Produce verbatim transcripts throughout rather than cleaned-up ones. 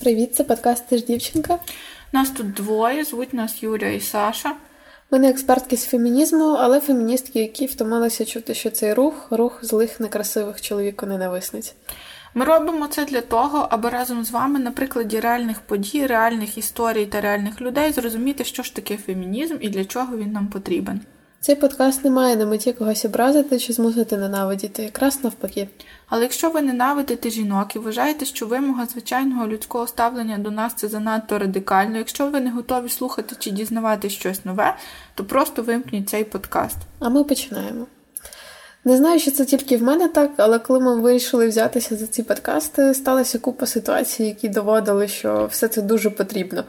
Привіт, це подкаст «Це ж дівчинка». Нас тут двоє, звуть нас Юля і Саша. Ми не експертки з фемінізму, але феміністки, які втомилися чути, що цей рух – рух злих, некрасивих чоловіконенависниць. Ми робимо це для того, аби разом з вами на прикладі реальних подій, реальних історій та реальних людей зрозуміти, що ж таке фемінізм і для чого він нам потрібен. Цей подкаст не має на меті когось образити чи змусити ненавидіти, якраз навпаки. Але якщо ви ненавидите жінок і вважаєте, що вимога звичайного людського ставлення до нас – це занадто радикально, якщо ви не готові слухати чи дізнавати щось нове, то просто вимкніть цей подкаст. А ми починаємо. Не знаю, що це тільки в мене так, але коли ми вирішили взятися за ці подкасти, сталася купа ситуацій, які доводили, що все це дуже потрібно.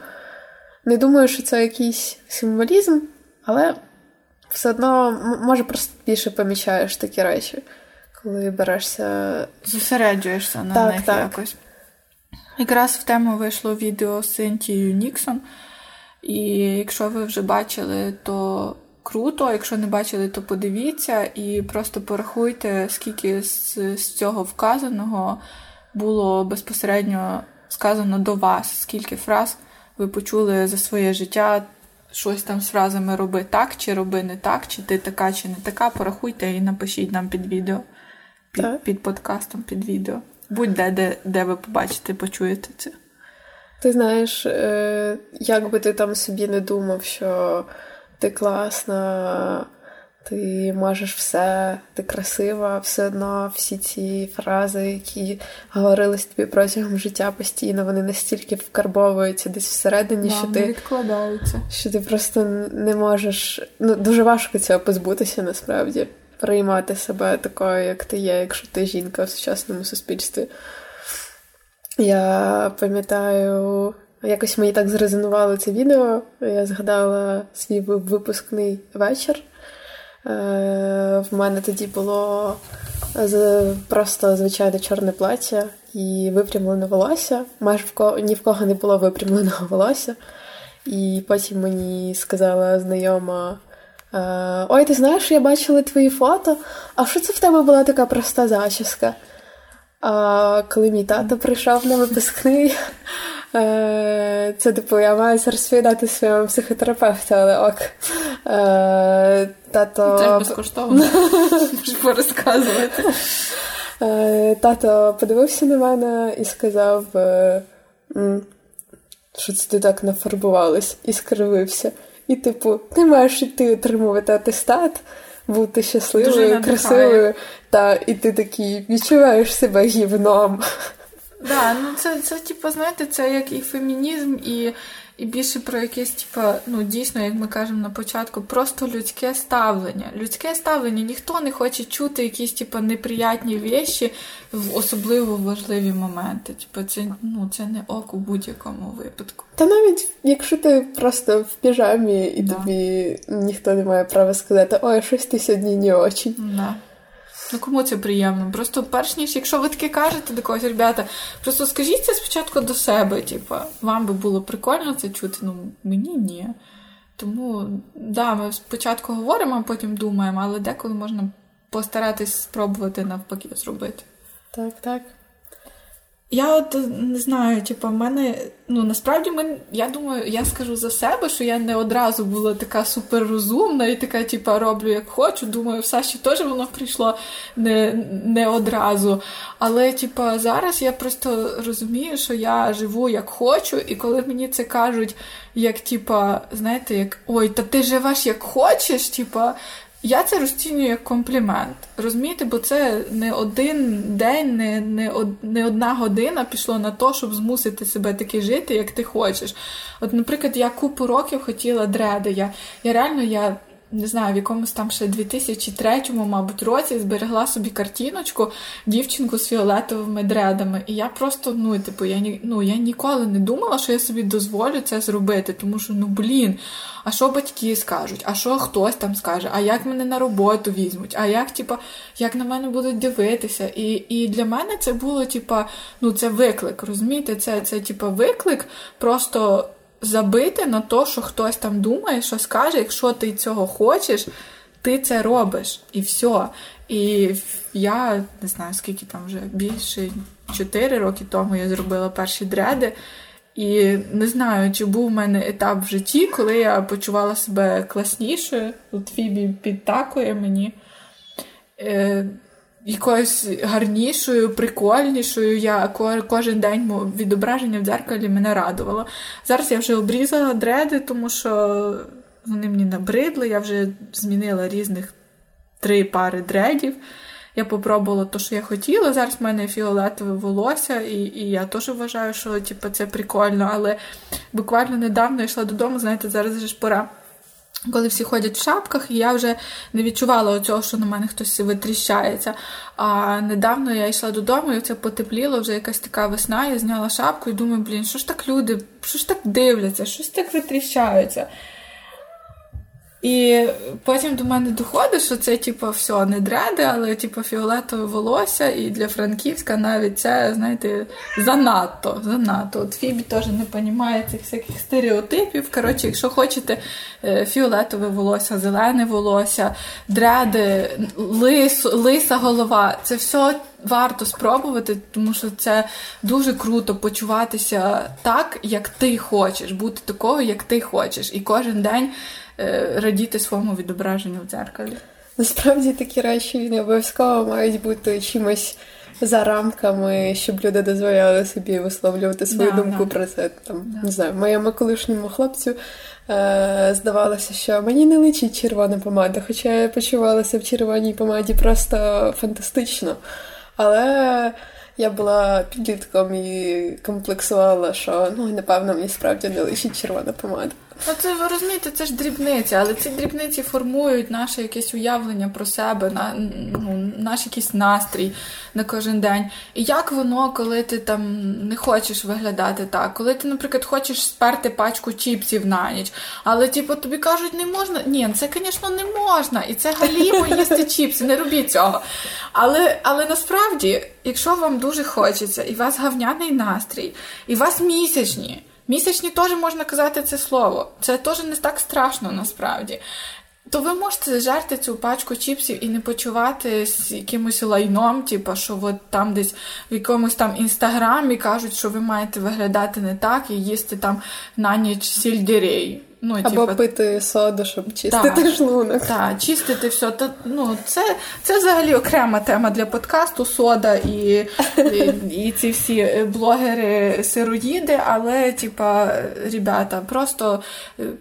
Не думаю, що це якийсь символізм, але... Все одно, може, просто більше помічаєш такі речі, коли берешся... Зосереджуєшся на так, них так. якось. Якраз в тему вийшло відео з Синтією Ніксон. І якщо ви вже бачили, то круто. Якщо не бачили, то подивіться. І просто порахуйте, скільки з, з цього вказаного було безпосередньо сказано до вас. Скільки фраз ви почули за своє життя, щось там з фразами «роби так» чи «роби не так», чи «ти така» чи «не така», порахуйте і напишіть нам під відео, під, під подкастом, під відео. Будь-де, де, де ви побачите, почуєте це. Ти знаєш, як би ти там собі не думав, що ти класна, ти можеш все, ти красива, все одно всі ці фрази, які говорились тобі протягом життя постійно, вони настільки вкарбовуються десь всередині, да, що ти відкладаються. Що ти просто не можеш, ну, дуже важко цього позбутися, насправді, приймати себе такою, як ти є, якщо ти жінка в сучасному суспільстві. Я пам'ятаю, якось мені так зрезонувало це відео, я згадала свій випускний вечір. В мене тоді було просто звичайне чорне плаття і випрямлене волосся. Майже в кого, ні в кого не було випрямленого волосся. І потім мені сказала знайома: «Ой, ти знаєш, я бачила твої фото, а що це в тебе була така проста зачіска?» А коли мій тато прийшов на випускний, це типу, я маю розповідати своєму психотерапевту, але ок. Тато... Це ж безкоштовно, можу порозказувати. Тато подивився на мене і сказав, що це ти так нафарбувалась, і скривився. І типу, ти маєш іти отримувати атестат, бути щасливою, красивою, та, і ти такий відчуваєш себе гівном. Так, да, ну це, це, типу, знаєте, це як і фемінізм, і, і більше про якесь, типу, ну дійсно, як ми кажемо на початку, просто людське ставлення. Людське ставлення. Ніхто не хоче чути якісь, типу, неприятні речі в особливо важливі моменти. Типу, це, ну, це не ок у будь-якому випадку. Та навіть, якщо ти просто в піжамі, і да. тобі ніхто не має права сказати, ой, щось ти сьогодні не очень. Да. Ну, кому це приємно? Просто перш ніж, якщо ви таке кажете до когось, ребята, просто скажіть це спочатку до себе, типу, вам би було прикольно це чути, ну, мені ні. Тому, да, ми спочатку говоримо, а потім думаємо, але деколи можна постаратись спробувати навпаки зробити. Так, так. Я от не знаю, типу, в мене, ну, насправді, мен, я думаю, я скажу за себе, що я не одразу була така суперрозумна і така, типу, роблю як хочу, думаю, в Саші теж воно прийшло не, не одразу, але, типу, зараз я просто розумію, що я живу як хочу, і коли мені це кажуть, як, типу, знаєте, як, ой, та ти живеш як хочеш, типу, я це розцінюю як комплімент, розумієте, бо це не один день, не, не, од, не одна година пішло на те, щоб змусити себе таки жити, як ти хочеш. От, наприклад, я купу років хотіла дреди, я, я реально, я не знаю, в якомусь там ще дві тисячі третьому, мабуть, році зберегла собі картиночку дівчинку з фіолетовими дредами, і я просто, ну, типу, я, ну, я ніколи не думала, що я собі дозволю це зробити, тому що, ну, блін, а що батьки скажуть, а що хтось там скаже, а як мене на роботу візьмуть, а як, типа, як на мене будуть дивитися, і, і для мене це було, типа, ну, це виклик, розумієте, це, це типа, виклик, просто... забити на те, що хтось там думає, що скаже, якщо ти цього хочеш, ти це робиш. І все. І я не знаю, скільки там вже більше чотири роки тому я зробила перші дреди. І не знаю, чи був в мене етап в житті, коли я почувала себе класнішою. От Фібі підтакує мені. Е, якоюсь гарнішою, прикольнішою. Я кожен день відображення в дзеркалі мене радувало. Зараз я вже обрізала дреди, тому що вони мені набридли. Я вже змінила різних три пари дредів. Я попробувала те, що я хотіла. Зараз в мене фіолетове волосся, і, і я теж вважаю, що типу, це прикольно. Але буквально недавно я йшла додому, знаєте, зараз вже ж пора, коли всі ходять в шапках, і я вже не відчувала цього, що на мене хтось витріщається. А недавно я йшла додому, і це потепліло, вже якась така весна, я зняла шапку і думаю, блін, що ж так люди, що ж так дивляться, що ж так витріщаються. І потім до мене доходить, що це, типу, все, не дреди, але, типу, фіолетове волосся, і для Франківська навіть це, знаєте, занадто, занадто. От Фібі теж не розуміє цих всяких стереотипів. Коротше, якщо хочете фіолетове волосся, зелене волосся, дреди, лис, лиса голова, це все варто спробувати, тому що це дуже круто почуватися так, як ти хочеш, бути такою, як ти хочеш. І кожен день радіти своєму відображенню в дзеркалі. Насправді такі речі не обов'язково мають бути чимось за рамками, щоб люди дозволяли собі висловлювати свою да, думку да. про це. Там, да. Не знаю, моєму колишньому хлопцю е- здавалося, що мені не личить червона помада, хоча я почувалася в червоній помаді просто фантастично. Але я була підлітком і комплексувала, що, ну, напевно, мені справді не личить червона помада. Ну, це, ви розумієте, це ж дрібниці, але ці дрібниці формують наше якесь уявлення про себе, на, ну, наш якийсь настрій на кожен день. І як воно, коли ти там не хочеш виглядати так? Коли ти, наприклад, хочеш сперти пачку чіпсів на ніч, але, типу, тобі кажуть, не можна. Ні, це, звісно, не можна, і це галімо їсти чіпси, не робіть цього. Але, але насправді, якщо вам дуже хочеться, і у вас гавняний настрій, і у вас місячні, місячні теж можна казати це слово. Це теж не так страшно, насправді. То ви можете жерти цю пачку чіпсів і не почуватись якимось лайном, типу, що от там десь в якомусь там інстаграмі кажуть, що ви маєте виглядати не так і їсти там на ніч сільдерей. Ну, або типу, пити соду, щоб чистити та, шлунок. Так, чистити все. То, ну, це, це взагалі окрема тема для подкасту, сода і, і, і ці всі блогери-сироїди, але, типа, ребята, просто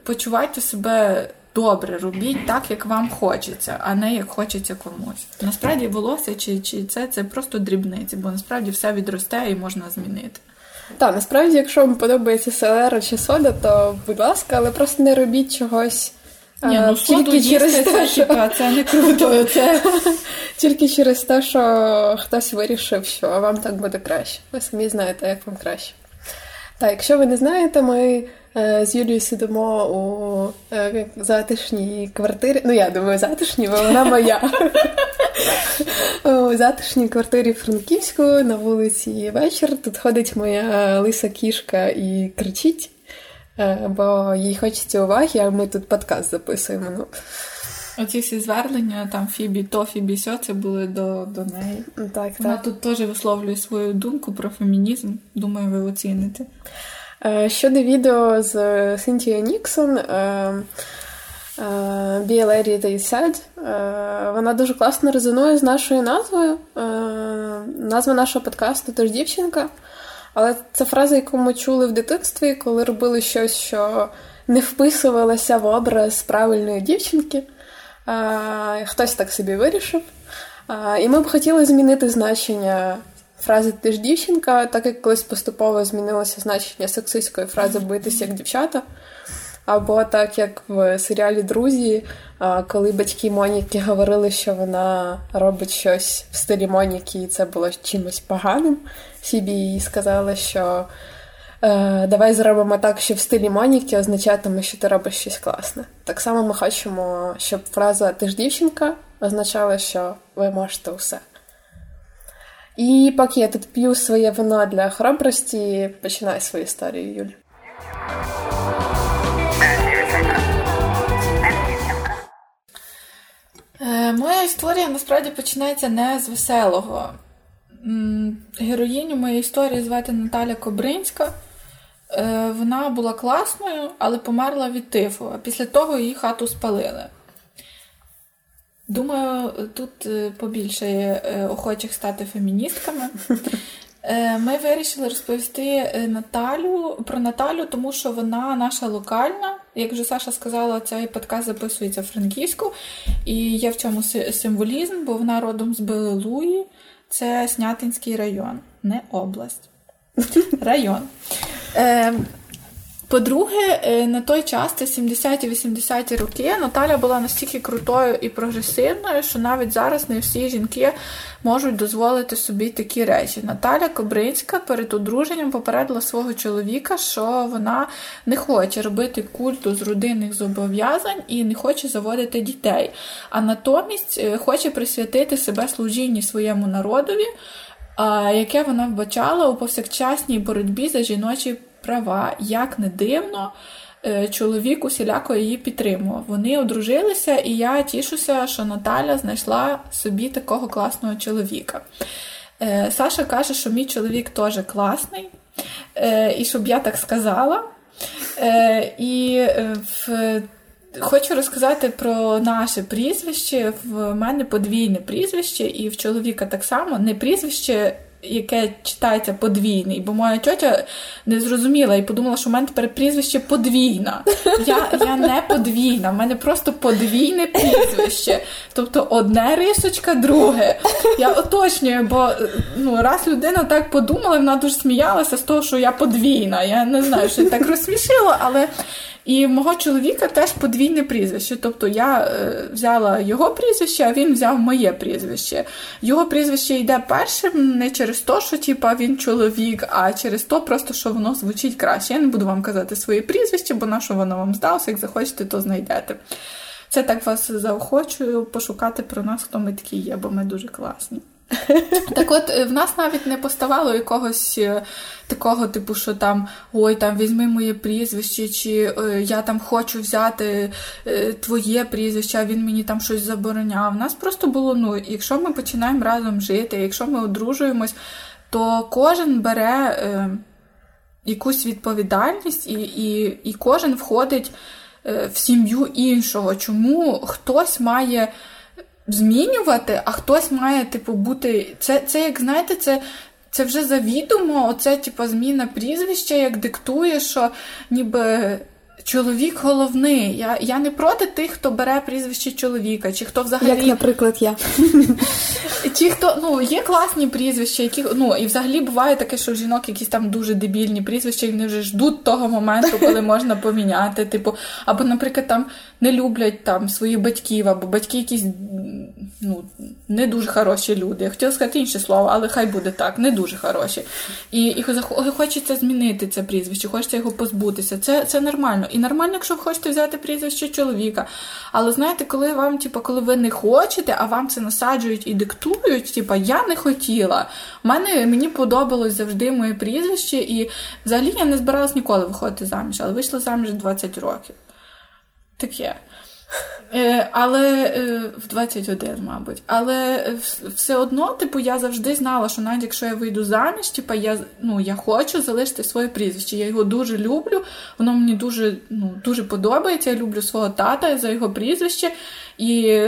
почувайте себе добре, робіть так, як вам хочеться, а не як хочеться комусь. Насправді волосся чи, чи це, це просто дрібниці, бо насправді все відросте і можна змінити. Так, насправді, якщо вам подобається селера чи сода, то, будь ласка, але просто не робіть чогось Ні, ну, тільки через те, що... Це не круто. Це... тільки через те, що хтось вирішив, що вам так буде краще. Ви самі знаєте, як вам краще. Так, якщо ви не знаєте, ми з Юлією сидимо у затишній квартирі. Ну, я думаю, затишній, бо вона моя. У затишній квартирі Франківську, на вулиці вечір. Тут ходить моя лиса кішка і кричить, бо їй хочеться уваги, а ми тут подкаст записуємо. Ну. Оці всі звернення, там Фібі, то, Фібі, сьо, це були до, до неї. Так, вона так. Тут теж висловлює свою думку про фемінізм, думаю, ви оціните. Щодо відео з Синтією Ніксон, «Be a Lady, They Said», вона дуже класно резонує з нашою назвою. Назва нашого подкасту «Це ж дівчинка». Але це фраза, яку ми чули в дитинстві, коли робили щось, що не вписувалося в образ правильної дівчинки. Хтось так собі вирішив. І ми б хотіли змінити значення фрази «Ти ж дівчинка», так як колись поступово змінилося значення сексистської фрази «битися як дівчата». Або так, як в серіалі «Друзі», коли батьки Моніки говорили, що вона робить щось в стилі Моніки, і це було чимось поганим. Фібі їй сказала, що давай зробимо так, що в стилі Моніки означатиме, що ти робиш щось класне. Так само ми хочемо, щоб фраза «Ти ж дівчинка» означала, що ви можете усе. І поки я тут п'ю своє вино для хоробрості, починай свою історію, Юль. Моя історія, насправді, починається не з веселого. Героїню моєї історії звати Наталя Кобринська. Вона була класною, але померла від тифу. А після того її хату спалили. Думаю, тут побільше є охочих стати феміністками. Ми вирішили розповісти Наталю, про Наталю, тому що вона наша локальна. Як вже Саша сказала, цей подкаст записується в Франківську. І є в цьому символізм, бо вона родом з Белелуї. Це Снятинський район, не область. Район. По-друге, на той час, це сімдесяті-вісімдесяті роки, Наталя була настільки крутою і прогресивною, що навіть зараз не всі жінки можуть дозволити собі такі речі. Наталя Кобринська перед одруженням попередила свого чоловіка, що вона не хоче робити культу з родинних зобов'язань і не хоче заводити дітей, а натомість хоче присвятити себе служінні своєму народові, яке вона вбачала у повсякчасній боротьбі за жіночі права. Як не дивно, чоловік усіляко її підтримував. Вони одружилися, і я тішуся, що Наталя знайшла собі такого класного чоловіка. Саша каже, що мій чоловік теж класний, і щоб я так сказала. І в... хочу розказати про наше прізвище. В мене подвійне прізвище, і в чоловіка так само. Не прізвище, яке читається подвійний, бо моя тьотя не зрозуміла і подумала, що в мене тепер прізвище подвійна. Я, я не подвійна, в мене просто подвійне прізвище. Тобто одне рисочка, друге. Я уточнюю, бо ну, раз людина так подумала, вона дуже сміялася з того, що я подвійна. Я не знаю, що я так розсмішила, але... І мого чоловіка теж подвійне прізвище. Тобто я е, взяла його прізвище, а він взяв моє прізвище. Його прізвище йде першим не через те, що типа, він чоловік, а через те, просто, що воно звучить краще. Я не буду вам казати своє прізвище, бо на що воно вам здалося, як захочете, то знайдете. Це так вас заохочую пошукати про нас, хто ми такі є, бо ми дуже класні. Так от, в нас навіть не поставало якогось такого типу, що там, ой, там, візьми моє прізвище, чи я там хочу взяти твоє прізвище, а він мені там щось забороняв. У нас просто було, ну, якщо ми починаємо разом жити, якщо ми одружуємось, то кожен бере е, якусь відповідальність і, і, і кожен входить в сім'ю іншого. Чому хтось має змінювати, а хтось має, типу, бути... Це, це як, знаєте, це, це вже завідомо, оце, типу, зміна прізвища, як диктує, що ніби чоловік головний. Я, я не проти тих, хто бере прізвище чоловіка, чи хто взагалі... Як, наприклад, я. Чи хто, ну, є класні прізвища, які, ну, і взагалі буває таке, що в жінок якісь там дуже дебільні прізвища, і вони вже ждуть того моменту, коли можна поміняти, типу, або, наприклад, там, не люблять там своїх батьків, або батьки якісь, ну, не дуже хороші люди. Я хотіла сказати інше слово, але хай буде так, не дуже хороші. І, і хочеться змінити це прізвище, хочеться його позбутися. Це, це нормально. І нормально, якщо ви хочете взяти прізвище чоловіка. Але знаєте, коли вам, типу, коли ви не хочете, а вам це насаджують і диктують, типу, я не хотіла. Мене, мені подобалось завжди моє прізвище, і взагалі я не збиралась ніколи виходити заміж, але вийшла заміж двадцять років. Таке. Але в двадцять один, мабуть. Але все одно, типу, я завжди знала, що навіть якщо я вийду заміж, типу, я, ну, я хочу залишити своє прізвище. Я його дуже люблю, воно мені дуже, ну, дуже подобається. Я люблю свого тата за його прізвище. І,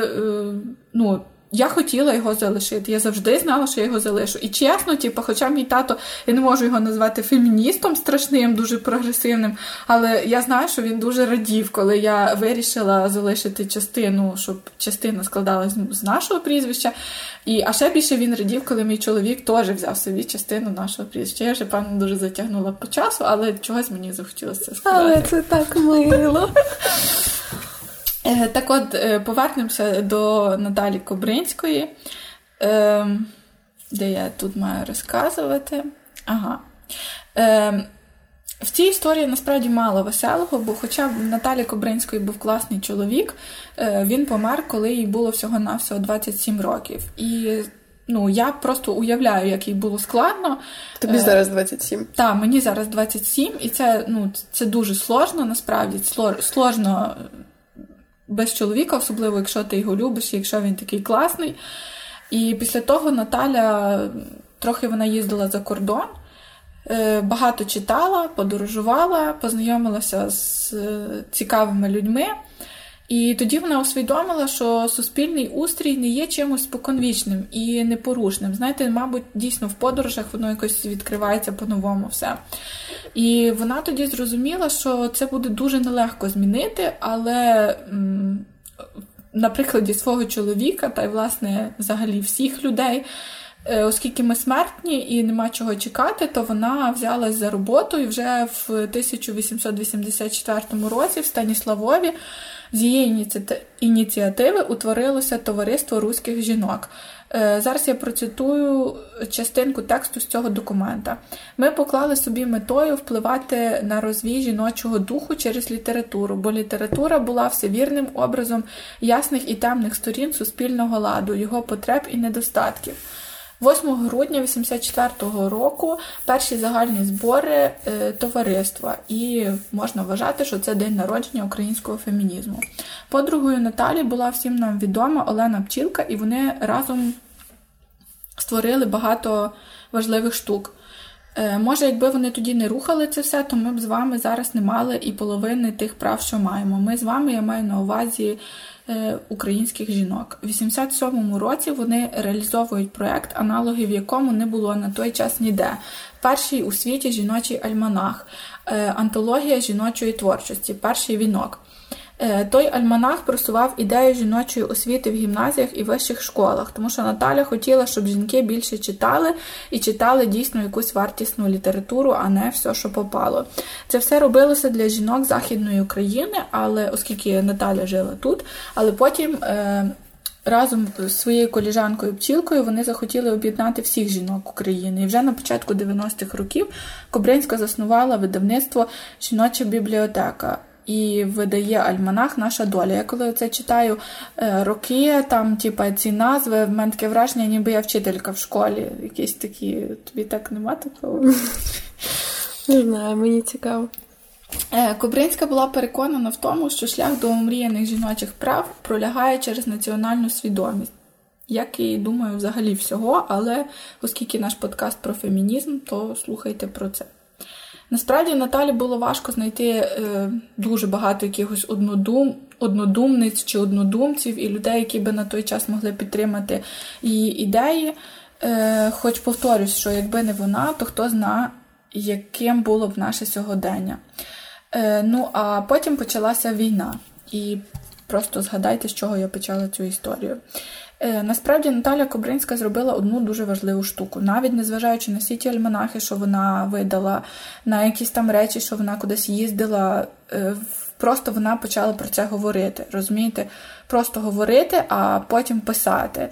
ну, я хотіла його залишити. Я завжди знала, що я його залишу. І чесно, типу, хоча мій тато, я не можу його назвати феміністом страшним, дуже прогресивним, але я знаю, що він дуже радів, коли я вирішила залишити частину, щоб частина складалась з нашого прізвища. І, а ще більше він радів, коли мій чоловік теж взяв собі частину нашого прізвища. Я вже, певно, дуже затягнула по часу, але чогось мені захотілося це сказати. Але це так мило. Так от, повернемося до Наталі Кобринської. Де я тут маю розказувати? Ага. В цій історії, насправді, мало веселого, бо хоча в Наталі Кобринської був класний чоловік, він помер, коли їй було всього-навсього двадцять сім років. І, ну, я просто уявляю, як їй було складно. Тобі зараз двадцять сім. Так, мені зараз двадцять сім, і це, ну, це дуже сложно, насправді. Сложно... без чоловіка, особливо, якщо ти його любиш, якщо він такий класний. І після того Наталя трохи вона їздила за кордон, багато читала, подорожувала, познайомилася з цікавими людьми. І тоді вона усвідомила, що суспільний устрій не є чимось споконвічним і непорушним. Знаєте, мабуть, дійсно в подорожах воно якось відкривається по-новому все. І вона тоді зрозуміла, що це буде дуже нелегко змінити, але на прикладі свого чоловіка та й, власне, взагалі всіх людей, оскільки ми смертні і нема чого чекати, то вона взялась за роботу і вже в тисяча вісімсот вісімдесят четвертому році в Станіславові з її ініціативи утворилося Товариство руських жінок. Зараз я процитую частинку тексту з цього документа. Ми поклали собі метою впливати на розвій жіночого духу через літературу, бо література була всевірним образом ясних і темних сторін суспільного ладу, його потреб і недостатків. восьмого грудня вісімдесят четвертого року перші загальні збори е, товариства, і можна вважати, що це день народження українського фемінізму. Подругою Наталі була всім нам відома Олена Пчілка, і вони разом створили багато важливих штук. Е, може, якби вони тоді не рухали це все, то ми б з вами зараз не мали і половини тих прав, що маємо. Ми з вами, я маю на увазі, українських жінок. У вісімдесят сьомому році вони реалізовують проєкт, аналогів якому не було на той час ніде. Перший у світі жіночий альманах, антологія жіночої творчості, перший вінок. Той альманах просував ідею жіночої освіти в гімназіях і вищих школах, тому що Наталя хотіла, щоб жінки більше читали і читали дійсно якусь вартісну літературу, а не все, що попало. Це все робилося для жінок Західної України, але оскільки Наталя жила тут, але потім е, разом з своєю коліжанкою Пчілкою вони захотіли об'єднати всіх жінок України. І вже на початку дев'яностих років Кобринська заснувала видавництво «Жіноча бібліотека» і видає альманах «Наша доля». Я коли це читаю роки, там, типа, ці назви, в мене таке враження, ніби я вчителька в школі. Якісь такі... Тобі так нема такого? Не знаю, мені цікаво. Кобринська була переконана в тому, що шлях до омріяних жіночих прав пролягає через національну свідомість. Як і, думаю, взагалі всього, але оскільки наш подкаст про фемінізм, то слухайте про це. Насправді, Наталі було важко знайти е, дуже багато якихось однодум, однодумниць чи однодумців і людей, які би на той час могли підтримати її ідеї. Е, хоч повторюсь, що якби не вона, то хто знає, яким було б наше сьогодення. Е, ну, а потім почалася війна. І просто згадайте, з чого я почала цю історію. Насправді, Наталя Кобринська зробила одну дуже важливу штуку. Навіть незважаючи на всі ті альманахи, що вона видала, на якісь там речі, що вона кудись їздила, просто вона почала про це говорити. Розумієте? Просто говорити, а потім писати.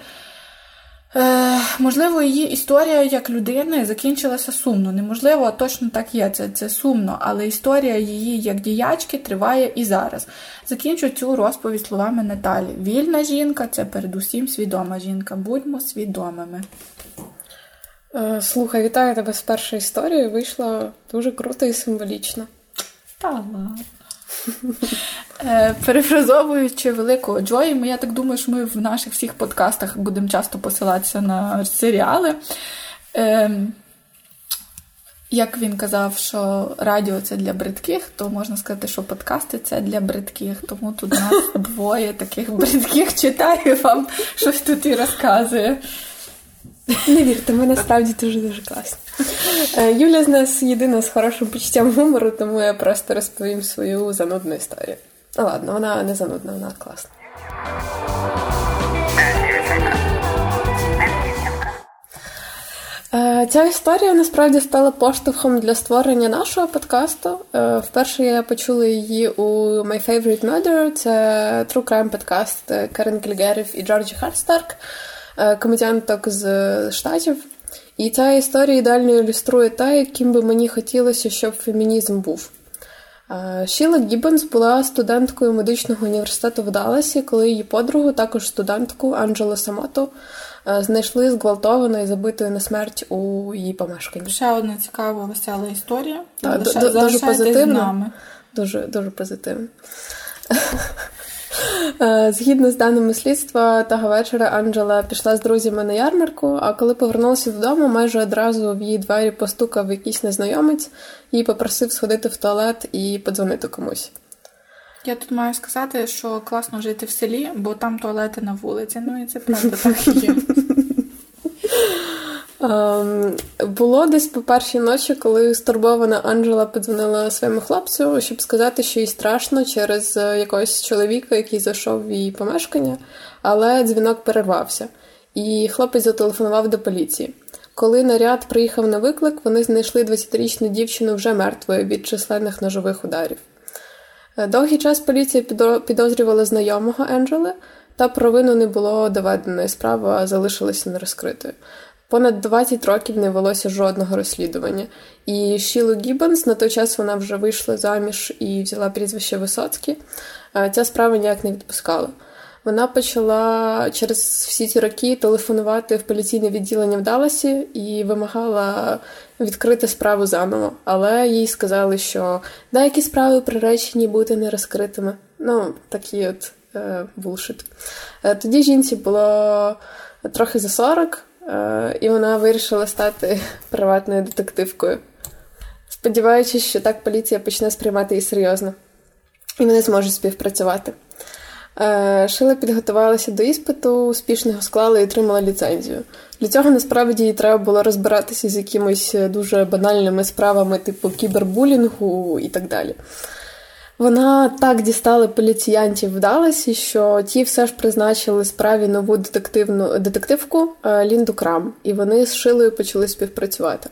Е, можливо, її історія як людини закінчилася сумно. Неможливо, а точно так є, це, це сумно. Але історія її як діячки триває і зараз. Закінчу цю розповідь словами Наталі. Вільна жінка – це передусім свідома жінка. Будьмо свідомими. Е, слухай, вітаю тебе з першої історії. Вийшла дуже круто і символічно. Та ладно. Перефразовуючи великого Джої, я так думаю, що ми в наших всіх подкастах будемо часто посилатися на серіали. Як він казав, що радіо – це для бридких, то можна сказати, що подкасти – це для бридких. Тому тут нас двоє таких бридких читає, вам щось тут і розказує. Не вірте, ми насправді дуже-дуже класні. Юля з нас єдина з хорошим почуттям гумору, тому я просто розповім свою занудну історію. Ну ладно, вона не занудна, вона класна. Ця історія насправді стала поштовхом для створення нашого подкасту. Вперше я почула її у My Favorite Murder, це true crime подкаст Керен Кільгерів і Джорджі Хартстарк, комедіанток з Штатів. І ця історія ідеально ілюструє те, яким би мені хотілося, щоб фемінізм був. Шіла Діббенс була студенткою медичного університету в Даласі, коли її подругу, також студентку Анджелу Самото, знайшли зґвалтованою і забитою на смерть у її помешканні. Ще одна цікава, весела історія. Та, Залиш... Дуже позитивна. Дуже, дуже позитивна. Згідно з даними слідства, того вечора Анджела пішла з друзями на ярмарку, а коли повернулася додому, майже одразу в її двері постукав якийсь незнайомець і попросив сходити в туалет і подзвонити комусь. Я тут маю сказати, що класно жити в селі, бо там туалети на вулиці. Ну і це правда так і є. Um, було десь по першій ночі, коли стурбована Анджела подзвонила своєму хлопцю, щоб сказати, що їй страшно через якогось чоловіка, який зайшов в її помешкання, але дзвінок перервався, і хлопець зателефонував до поліції. Коли наряд приїхав на виклик, вони знайшли двадцятирічну дівчину вже мертвою від численних ножових ударів. Довгий час поліція підозрювала знайомого Анджели, та провину не було доведено, і справа залишилася нерозкритою. Понад двадцять років не велося жодного розслідування. І Шілу Діббенс, на той час вона вже вийшла заміж і взяла прізвище Висоцькі, ця справа ніяк не відпускала. Вона почала через всі ці роки телефонувати в поліційне відділення в Даласі і вимагала відкрити справу заново. Але їй сказали, що деякі справи приречені бути нерозкритими. Ну, такі от е, булшит. Тоді жінці було трохи за сорок, і вона вирішила стати приватною детективкою, сподіваючись, що так поліція почне сприймати її серйозно, і вони зможуть співпрацювати. Шила підготувалася до іспиту, успішно його склала і отримала ліцензію. Для цього, насправді, їй треба було розбиратися з якимись дуже банальними справами, типу кібербулінгу і так далі. Вона так дістала поліціянтів в Даласі, що ті все ж призначили справі нову детективну детективку Лінду Крам, і вони з Шилою почали співпрацювати.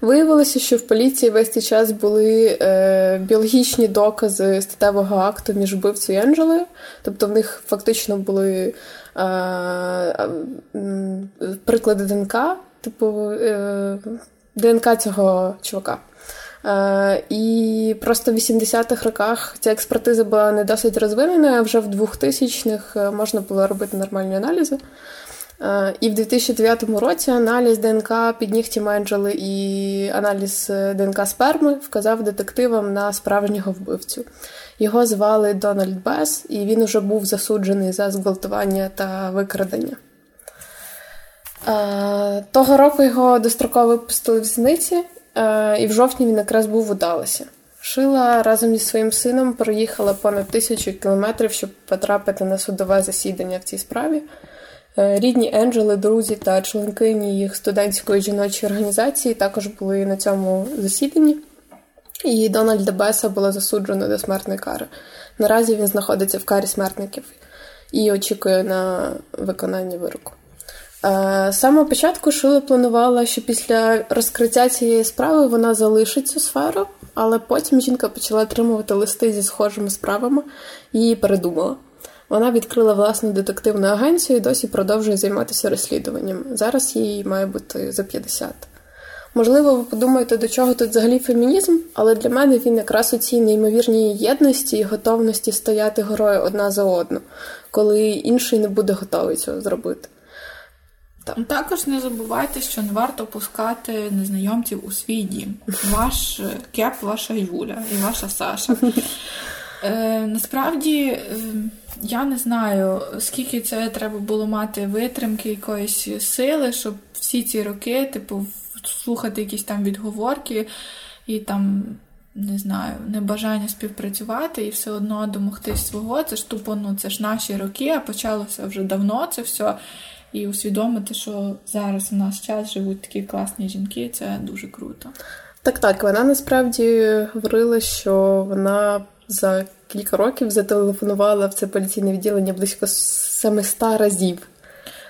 Виявилося, що в поліції весь цей час були е, біологічні докази статевого акту між вбивцею і Анджелою, тобто в них фактично були е, е, приклади ДНК, типу е, ДНК цього чувака. Uh, і просто в вісімдесятих роках ця експертиза була не досить розвинена, а вже в двохтисячних можна було робити нормальні аналізи. Uh, і в дві тисячі дев'ятому році аналіз ДНК під нігтями Анджели і аналіз ДНК сперми вказав детективам на справжнього вбивцю. Його звали Дональд Бес, і він уже був засуджений за зґвалтування та викрадення. Uh, того року його достроково випустили в зниці, і в жовтні він якраз був у Даласі. Шила разом із своїм сином проїхала понад тисячу кілометрів, щоб потрапити на судове засідання в цій справі. Рідні Анджели, друзі та членкині їх студентської жіночої організації також були на цьому засіданні. І Дональда Беса було засуджено до смертної кари. Наразі він знаходиться в карі смертників і очікує на виконання вироку. З самого початку Шила планувала, що після розкриття цієї справи вона залишить цю сферу, але потім жінка почала отримувати листи зі схожими справами і передумала. Вона відкрила власну детективну агенцію і досі продовжує займатися розслідуванням. Зараз їй має бути за п'ятдесят. Можливо, ви подумаєте, до чого тут взагалі фемінізм, але для мене він якраз у цій неймовірній єдності і готовності стояти горою одна за одну, коли інший не буде готовий цього зробити. Так. Також не забувайте, що не варто пускати незнайомців у свій дім. Ваш кеп, ваша Юля і ваша Саша. Е, насправді, е, я не знаю, скільки це треба було мати витримки, якоїсь сили, щоб всі ці роки, типу, слухати якісь там відговорки і там, не знаю, небажання співпрацювати і все одно домогтись свого. Це ж тупо, ну, це ж наші роки, а почалося вже давно це все. І усвідомити, що зараз у нас час живуть такі класні жінки, це дуже круто. Так-так, вона насправді говорила, що вона за кілька років зателефонувала в це поліційне відділення близько семисот разів.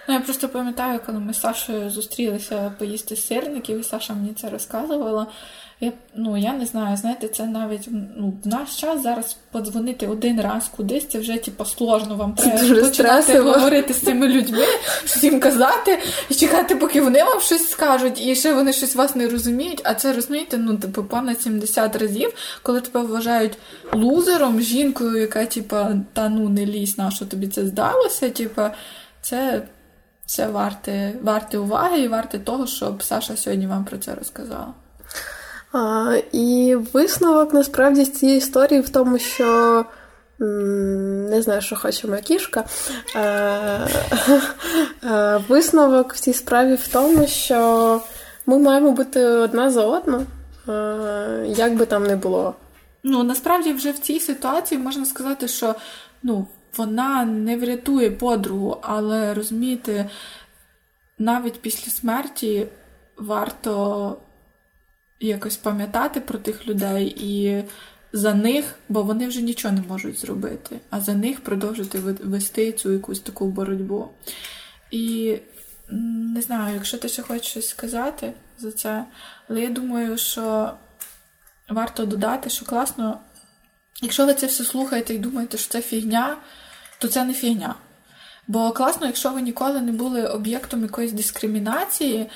Ну, я просто пам'ятаю, коли ми з Сашою зустрілися поїсти сирників, і Саша мені це розказувала. Я, ну, я не знаю, знаєте, це навіть, ну, в наш час зараз подзвонити один раз кудись, це вже, типу, сложно, вам треба починати стресово говорити з цими людьми, щось їм казати, і чекати, поки вони вам щось скажуть, і ще вони щось вас не розуміють, а це, розумієте, ну, типу, понад сімдесят разів, коли тебе вважають лузером, жінкою, яка, типу, та, ну, не лізь, на що тобі це здалося, типу, це... Це варте, варте уваги і варте того, щоб Саша сьогодні вам про це розказала. А, і висновок, насправді, з цієї історії в тому, що не знаю, що хоче моя кішка. Висновок в цій справі в тому, що ми маємо бути одна за одну, як би там не було. Ну, насправді вже в цій ситуації можна сказати, що ну, вона не врятує подругу, але, розумієте, навіть після смерті варто якось пам'ятати про тих людей і за них, бо вони вже нічого не можуть зробити, а за них продовжити вести цю якусь таку боротьбу. І не знаю, якщо ти ще хочеш щось сказати за це, але я думаю, що варто додати, що класно, якщо ви це все слухаєте і думаєте, що це фігня, то це не фігня. Бо класно, якщо ви ніколи не були об'єктом якоїсь дискримінації,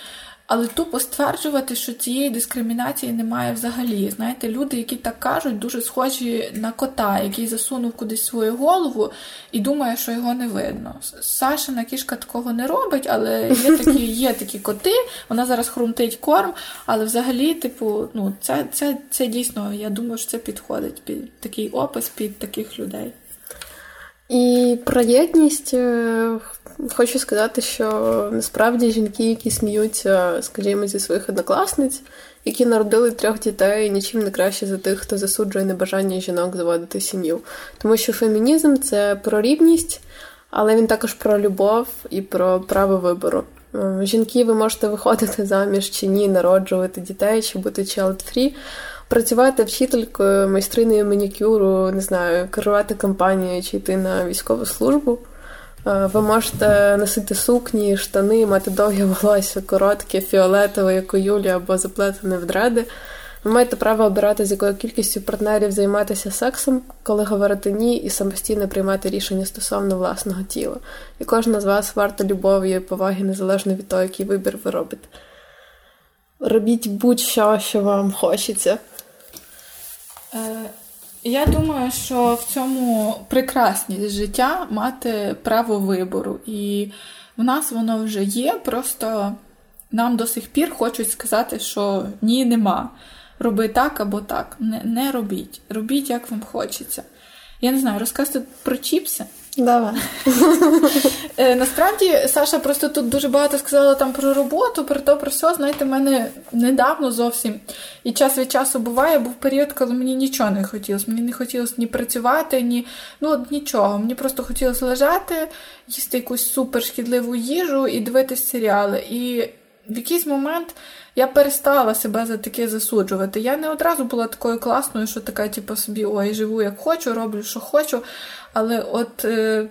але тупо стверджувати, що цієї дискримінації немає взагалі. Знаєте, люди, які так кажуть, дуже схожі на кота, який засунув кудись свою голову і думає, що його не видно. Сашина кішка такого не робить, але є такі, є такі коти, вона зараз хрумтить корм, але взагалі, типу, ну, це, це, це дійсно, я думаю, що це підходить під такий опис, під таких людей. І про єдність хочу сказати, що насправді жінки, які сміються, скажімо, зі своїх однокласниць, які народили трьох дітей, нічим не краще за тих, хто засуджує небажання жінок заводити сім'ю. Тому що фемінізм – це про рівність, але він також про любов і про право вибору. Жінки, ви можете виходити заміж чи ні, народжувати дітей, чи бути child-free, працювати вчителькою, майстриною манікюру, не знаю, керувати компанією чи йти на військову службу. Ви можете носити сукні, штани, мати довге волосся, коротке, фіолетове, як у Юлі, або заплетене в дреди. Ви маєте право обирати, з якою кількістю партнерів займатися сексом, коли говорити «ні» і самостійно приймати рішення стосовно власного тіла. І кожна з вас варта любові і поваги, незалежно від того, який вибір ви робите. Робіть будь-що, що вам хочеться. Я думаю, що в цьому прекрасність життя – мати право вибору. І в нас воно вже є, просто нам до сих пір хочуть сказати, що ні, нема. Роби так або так. Не, не робіть. Робіть, як вам хочеться. Я не знаю, розказати про чіпси? Давай. Насправді, Саша просто тут дуже багато сказала там про роботу, про то, про все. Знаєте, в мене недавно зовсім, і час від часу буває, був період, коли мені нічого не хотілося. Мені не хотілося ні працювати, ні, ну, от нічого. Мені просто хотілося лежати, їсти якусь супершкідливу їжу і дивитись серіали. І в якийсь момент я перестала себе за таке засуджувати. Я не одразу була такою класною, що така, типу, собі, ой, живу як хочу, роблю, що хочу. Але от е,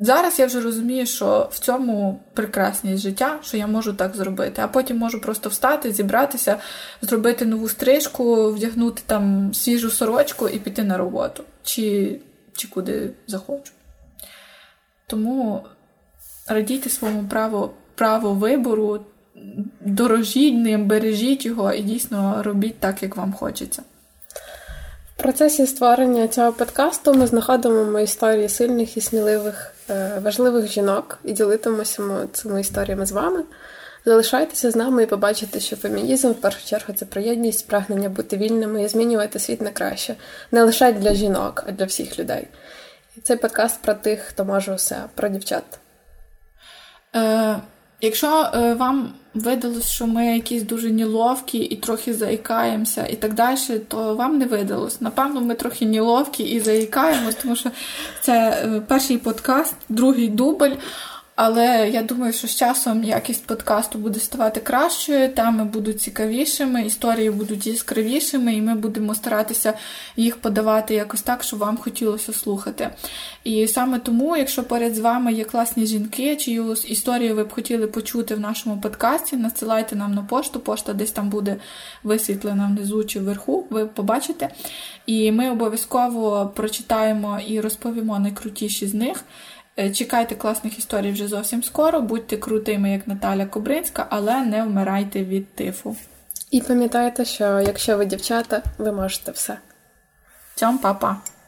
зараз я вже розумію, що в цьому прекрасність життя, що я можу так зробити. А потім можу просто встати, зібратися, зробити нову стрижку, вдягнути там свіжу сорочку і піти на роботу. Чи, чи куди захочу. Тому радійте своєму праву, праву вибору, дорожіть ним, бережіть його і дійсно робіть так, як вам хочеться. В процесі створення цього подкасту ми знаходимо історії сильних і сміливих, важливих жінок і ділитимося цими історіями з вами. Залишайтеся з нами і побачите, що фемінізм в першу чергу це приєдність, прагнення бути вільними і змінювати світ на краще. Не лише для жінок, а для всіх людей. І цей подкаст про тих, хто може усе, про дівчат. Е... Якщо е, вам видалось, що ми якісь дуже неловкі і трохи заїкаємося і так далі, то вам не видалось. Напевно, ми трохи неловкі і заїкаємось, тому що це перший подкаст, другий дубль. Але я думаю, що з часом якість подкасту буде ставати кращою, теми будуть цікавішими, історії будуть яскравішими, і ми будемо старатися їх подавати якось так, щоб вам хотілося слухати. І саме тому, якщо поряд з вами є класні жінки, чию історію ви б хотіли почути в нашому подкасті, надсилайте нам на пошту, пошта десь там буде висвітлена внизу чи вверху, ви побачите. І ми обов'язково прочитаємо і розповімо найкрутіші з них. Чекайте класних історій вже зовсім скоро, будьте крутими, як Наталя Кобринська, але не вмирайте від тифу. І пам'ятайте, що якщо ви дівчата, ви можете все. Цьом, па-па!